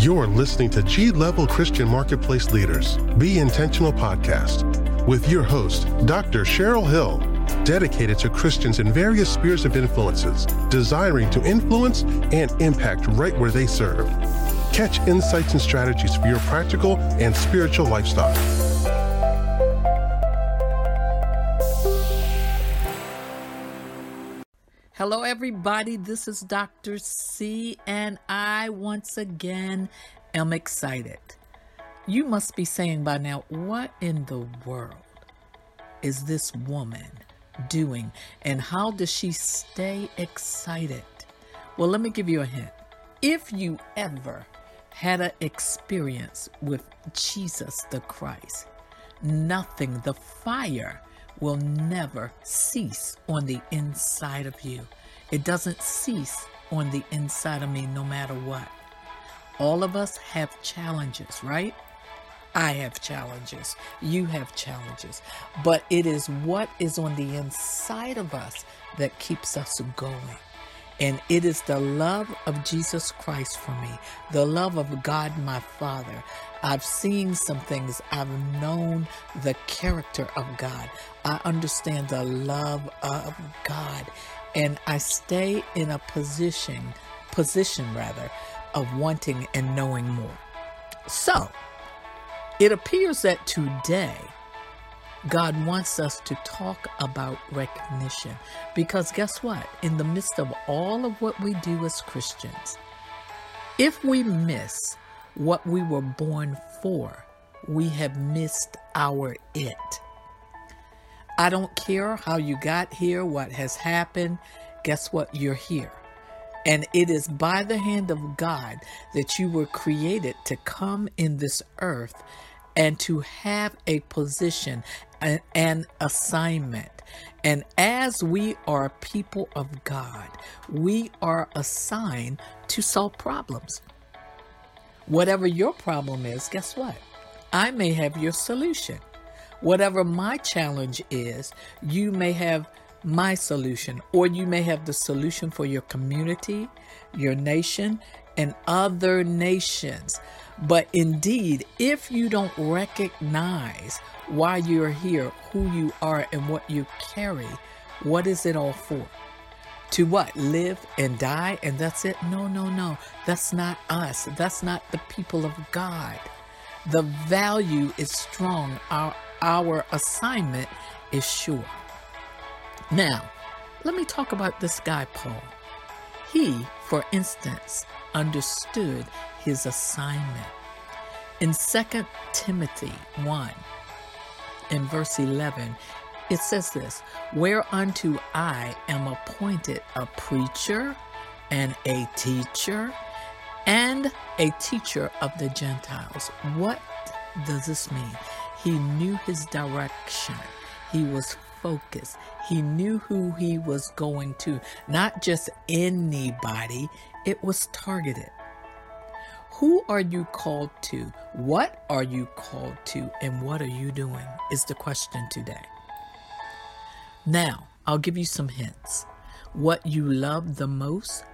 You're listening to G-Level Christian Marketplace Leaders, Be Intentional podcast with your host, Dr. Cheryl Hill, dedicated to Christians in various spheres of influences, desiring to influence and impact right where they serve. Catch insights and strategies for your practical and spiritual lifestyle. Hello, everybody. This is Dr. C, and I once again am excited. You must be saying by now, what in the world is this woman doing, and how does she stay excited? Well, let me give you a hint. If you ever had an experience with Jesus the Christ, nothing, the fire, will never cease on the inside of you. It doesn't cease on the inside of me no matter what. All of us have challenges, right? I have challenges. You have challenges. But it is what is on the inside of us that keeps us going. And it is the love of Jesus Christ for me, the love of God my Father. I've seen some things. I've known the character of God. I understand the love of God. And I stay in a position of wanting and knowing more. So it appears that today, God wants us to talk about recognition, because guess what? In the midst of all of what we do as Christians, if we miss what we were born for, we have missed our it. I don't care how you got here, what has happened. Guess what? You're here. And it is by the hand of God that you were created to come in this earth and to have a position, an assignment. And as we are people of God, we are assigned to solve problems. Whatever your problem is, guess what? I may have your solution. Whatever my challenge is, you may have my solution, or you may have the solution for your community, your nation, and other nations. But indeed, if you don't recognize why you're here, who you are, and what you carry, what is it all for? To what? Live and die, and that's it? No. That's not us. That's not the people of God. The value is strong. Our assignment is sure. Now, let me talk about this guy, Paul. He, for instance, understood his assignment. In 2 Timothy 1, in verse 11, it says this: whereunto I am appointed a preacher and a teacher of the Gentiles. What does this mean? He knew his direction. He was focused. He knew who he was going to. Not just anybody. It was targeted. Who are you called to? What are you called to? And what are you doing is the question today. Now, I'll give you some hints. What you love the most,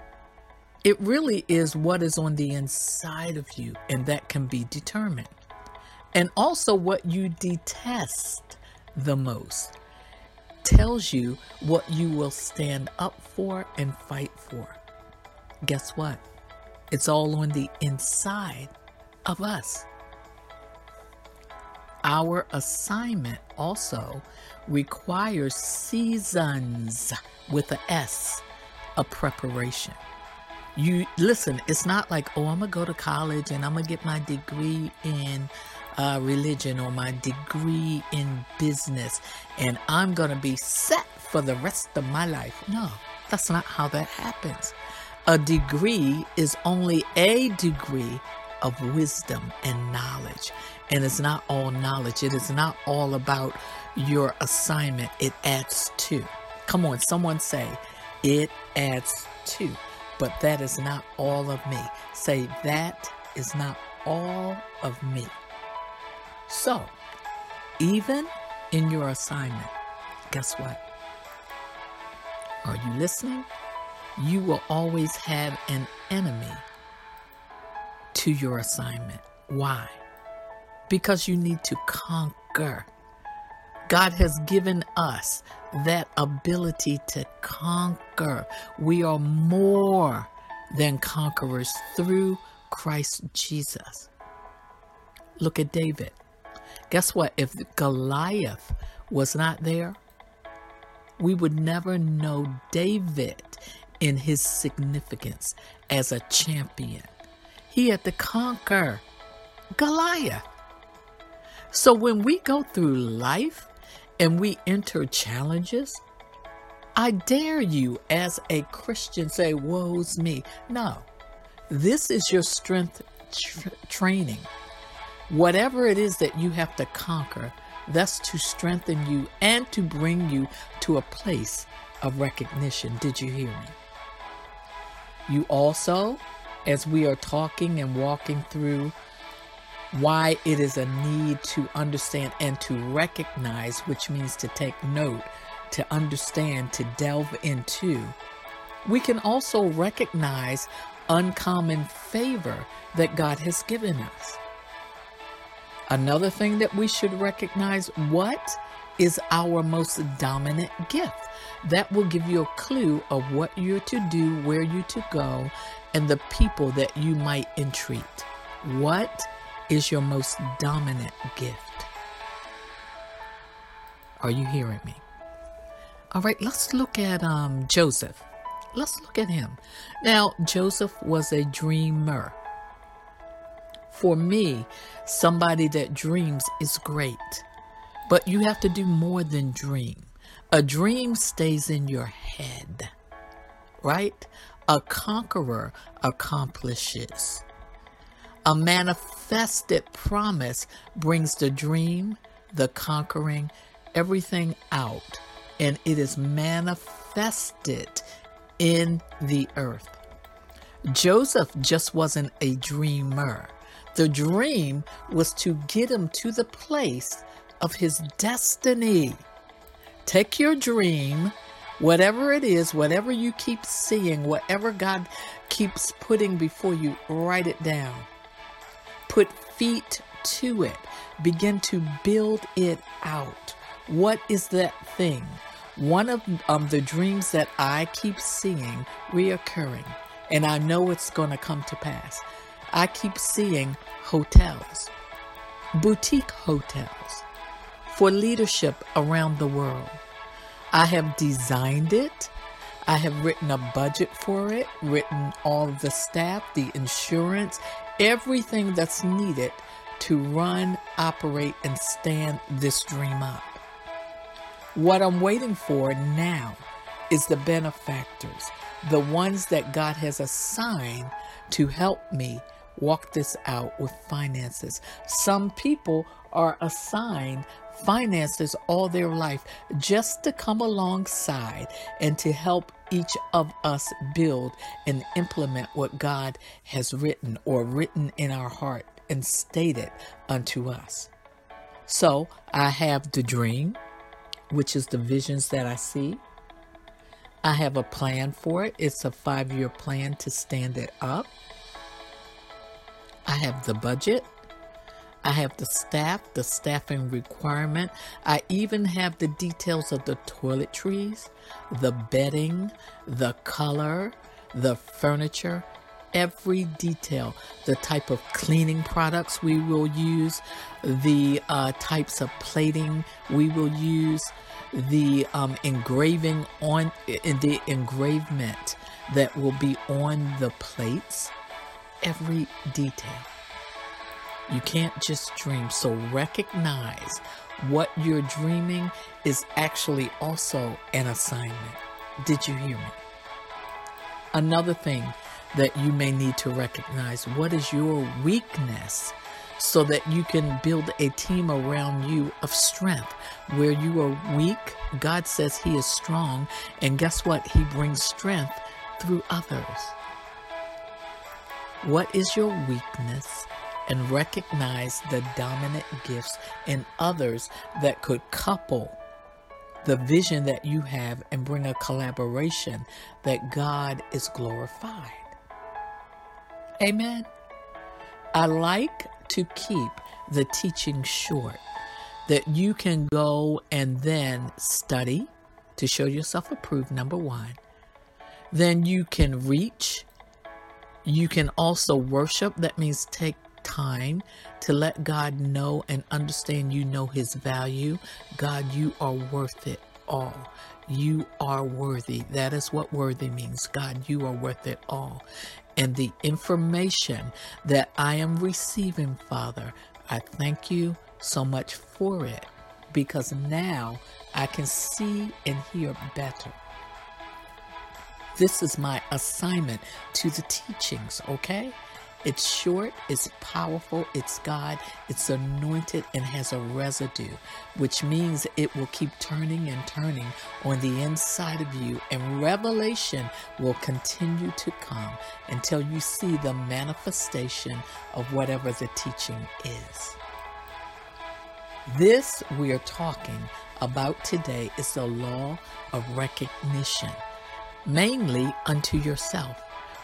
it really is what is on the inside of you, and that can be determined. And also what you detest the most tells you what you will stand up for and fight for. Guess what? It's all on the inside of us. Our assignment also requires seasons with an S of preparation. You listen, it's not like, oh, I'm going to go to college and I'm going to get my degree in religion or my degree in business, and I'm going to be set for the rest of my life. No, that's not how that happens. A degree is only a degree of wisdom and knowledge. And it's not all knowledge. It is not all about your assignment. It adds to. Come on, someone say, it adds to. But that is not all of me. Say, that is not all of me. So, even in your assignment, guess what? Are you listening? You will always have an enemy to your assignment. Why? Because you need to conquer. God has given us that ability to conquer. We are more than conquerors through Christ Jesus. Look at David. Guess what? If Goliath was not there, we would never know David in his significance as a champion. He had to conquer Goliath. So when we go through life and we enter challenges, I dare you as a Christian say, woe's me. No, this is your strength training. Whatever it is that you have to conquer, that's to strengthen you and to bring you to a place of recognition. Did you hear me? You also, as we are talking and walking through why it is a need to understand and to recognize, which means to take note, to understand, to delve into, we can also recognize uncommon favor that God has given us. Another thing that we should recognize, what is our most dominant gift? That will give you a clue of what you're to do, where you're to go, and the people that you might entreat. What is your most dominant gift? Are you hearing me? All right, let's look at Joseph. Let's look at him. Now, Joseph was a dreamer. For me, somebody that dreams is great, but you have to do more than dream. A dream stays in your head, right? A conqueror accomplishes. A manifested promise brings the dream, the conquering, everything out, and it is manifested in the earth. Joseph just wasn't a dreamer. The dream was to get him to the place of his destiny. Take your dream, whatever it is, whatever you keep seeing, whatever God keeps putting before you, write it down. Put feet to it. Begin to build it out. What is that thing? One of the dreams that I keep seeing reoccurring, and I know it's going to come to pass. I keep seeing hotels, boutique hotels for leadership around the world. I have designed it. I have written a budget for it, written all of the staff, the insurance, everything that's needed to run, operate, and stand this dream up. What I'm waiting for now is the benefactors, the ones that God has assigned to help me walk this out with finances. Some people are assigned finances all their life just to come alongside and to help each of us build and implement what God has written or written in our heart and stated unto us. So I have the dream, which is the visions that I see. I have a plan for it. It's a 5-year plan to stand it up. I have the budget. I have the staff, the staffing requirement. I even have the details of the toiletries, the bedding, the color, the furniture, every detail, the type of cleaning products we will use, the types of plating we will use, the engraving on the engravement that will be on the plates, every detail. You can't just dream. So recognize what you're dreaming is actually also an assignment. Did you hear me? Another thing that you may need to recognize, what is your weakness so that you can build a team around you of strength. Where you are weak, God says he is strong. And guess what? He brings strength through others. What is your weakness? And recognize the dominant gifts in others that could couple the vision that you have and bring a collaboration that God is glorified. Amen. I like to keep the teaching short, that you can go and then study to show yourself approved, number one. Then you can reach. You can also worship. That means take time to let God know and understand you know his value. God, you are worth it all. You are worthy. That is what worthy means. God, you are worth it all. And the information that I am receiving, Father, I thank you so much for it, because now I can see and hear better. This is my assignment to the teachings, okay? It's short, it's powerful, it's God, it's anointed, and has a residue, which means it will keep turning and turning on the inside of you, and revelation will continue to come until you see the manifestation of whatever the teaching is. This we are talking about today is the law of recognition, mainly unto yourself,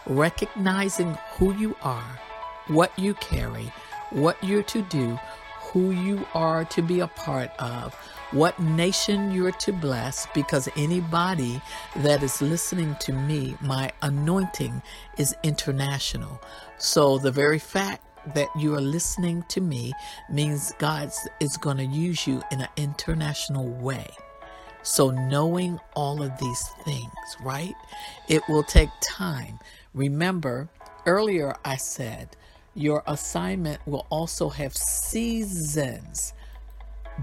recognizing who you are, what you carry, what you're to do, who you are to be a part of, what nation you're to bless, because anybody that is listening to me, my anointing is international. So the very fact that you are listening to me means God is going to use you in an international way. So knowing all of these things, right? It will take time. Remember, earlier I said, your assignment will also have seasons.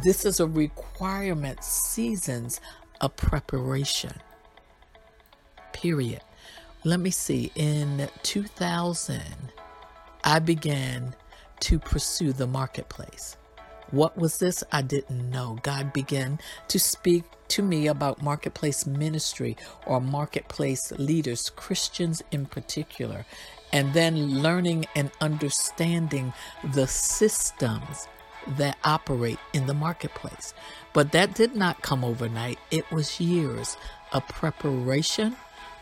This is a requirement, seasons of preparation. Period. Let me see. In 2000, I began to pursue the marketplace. What was this? I didn't know. God began to speak to me about marketplace ministry or marketplace leaders, Christians in particular, and then learning and understanding the systems that operate in the marketplace. But that did not come overnight. It was years of preparation,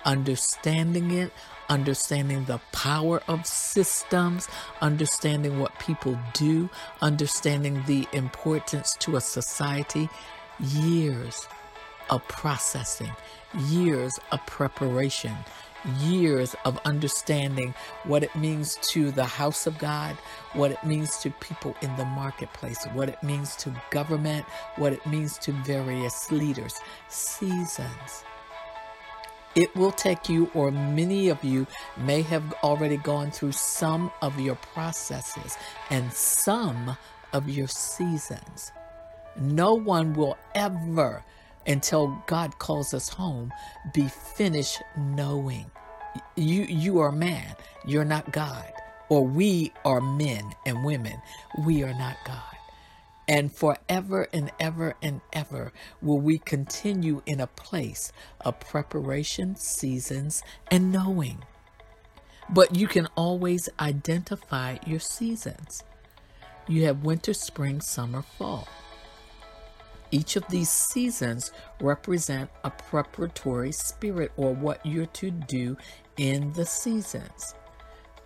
understanding it, understanding the power of systems, understanding what people do, understanding the importance to a society. Years of processing, years of preparation, years of understanding what it means to the house of God, what it means to people in the marketplace, what it means to government, what it means to various leaders. Seasons. It will take you, or many of you may have already gone through some of your processes and some of your seasons. No one will ever, until God calls us home, be finished knowing. You are man. You're not God. Or we are men and women. We are not God. And forever and ever will we continue in a place of preparation, seasons, and knowing. But you can always identify your seasons. You have winter, spring, summer, fall. Each of these seasons represent a preparatory spirit, or what you're to do in the seasons.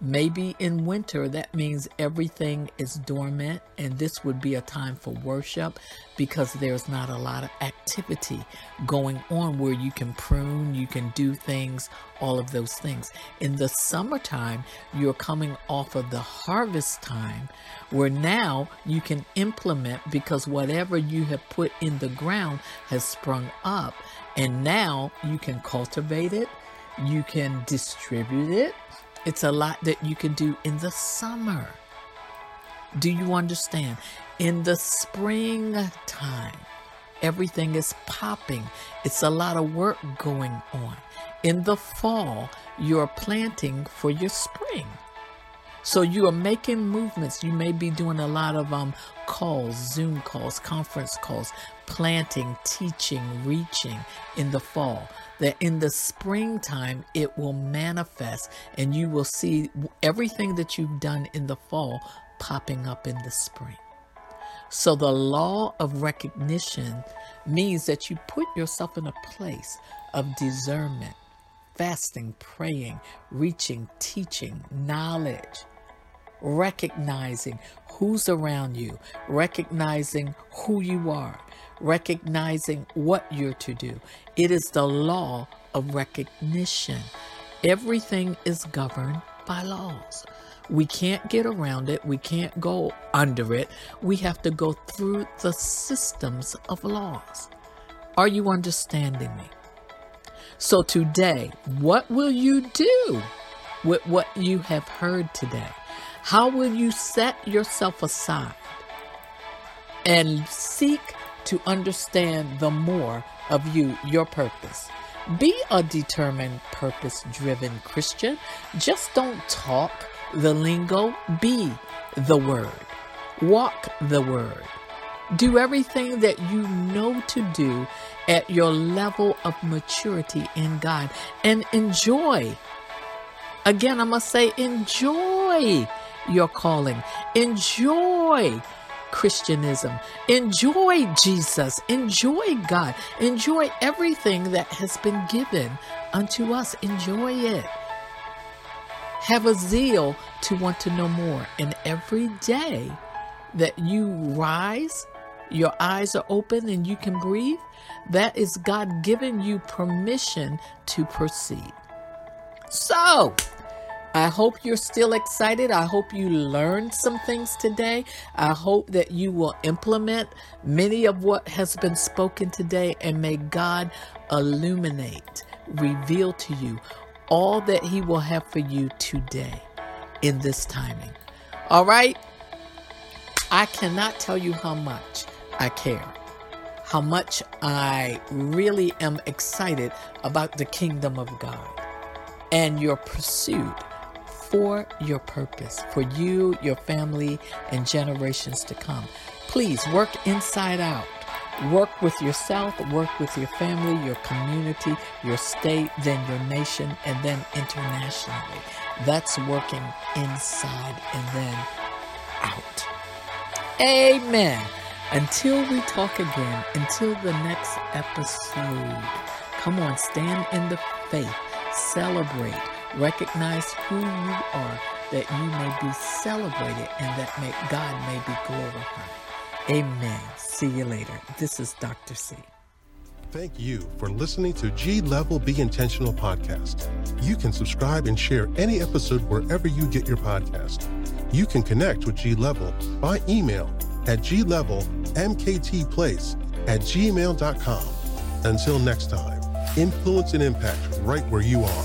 Maybe in winter, that means everything is dormant, and this would be a time for worship because there's not a lot of activity going on where you can prune, you can do things, all of those things. In the summertime, you're coming off of the harvest time where now you can implement, because whatever you have put in the ground has sprung up, and now you can cultivate it, you can distribute it. It's a lot that you can do in the summer. Do you understand? In the springtime, everything is popping. It's a lot of work going on. In the fall, you're planting for your spring. So you are making movements. You may be doing a lot of calls, Zoom calls, conference calls, planting, teaching, reaching in the fall. That in the springtime, it will manifest, and you will see everything that you've done in the fall popping up in the spring. So the law of recognition means that you put yourself in a place of discernment, fasting, praying, reaching, teaching, knowledge. recognizing who's around you, recognizing who you are, recognizing what you're to do. It is the law of recognition. Everything is governed by laws. We can't get around it. We can't go under it. We have to go through the systems of laws. Are you understanding me? So today, what will you do with what you have heard today? How will you set yourself aside and seek to understand the more of you, your purpose? Be a determined, purpose-driven Christian. Just don't talk the lingo. Be the word. Walk the word. Do everything that you know to do at your level of maturity in God, and enjoy. Again, I must say, enjoy your calling. Enjoy Christianism. Enjoy Jesus. Enjoy God. Enjoy everything that has been given unto us. Enjoy it. Have a zeal to want to know more. And every day that you rise, your eyes are open and you can breathe, that is God giving you permission to proceed. So, I hope you're still excited. I hope you learned some things today. I hope that you will implement many of what has been spoken today, and may God illuminate, reveal to you all that He will have for you today in this timing. All right? I cannot tell you how much I care, how much I really am excited about the kingdom of God and your pursuit for your purpose, for you, your family, and generations to come. Please work inside out. Work with yourself, work with your family, your community, your state, then your nation, and then internationally. That's working inside and then out. Amen. Until we talk again, until the next episode, come on, stand in the faith. Celebrate. Recognize who you are, that you may be celebrated and that God may be glorified. Amen. See you later. This is Dr. C. Thank you for listening to G-Level Be Intentional podcast. You can subscribe and share any episode wherever you get your podcast. You can connect with G-Level by email at glevelmktplace@gmail.com. Until next time, influence and impact right where you are.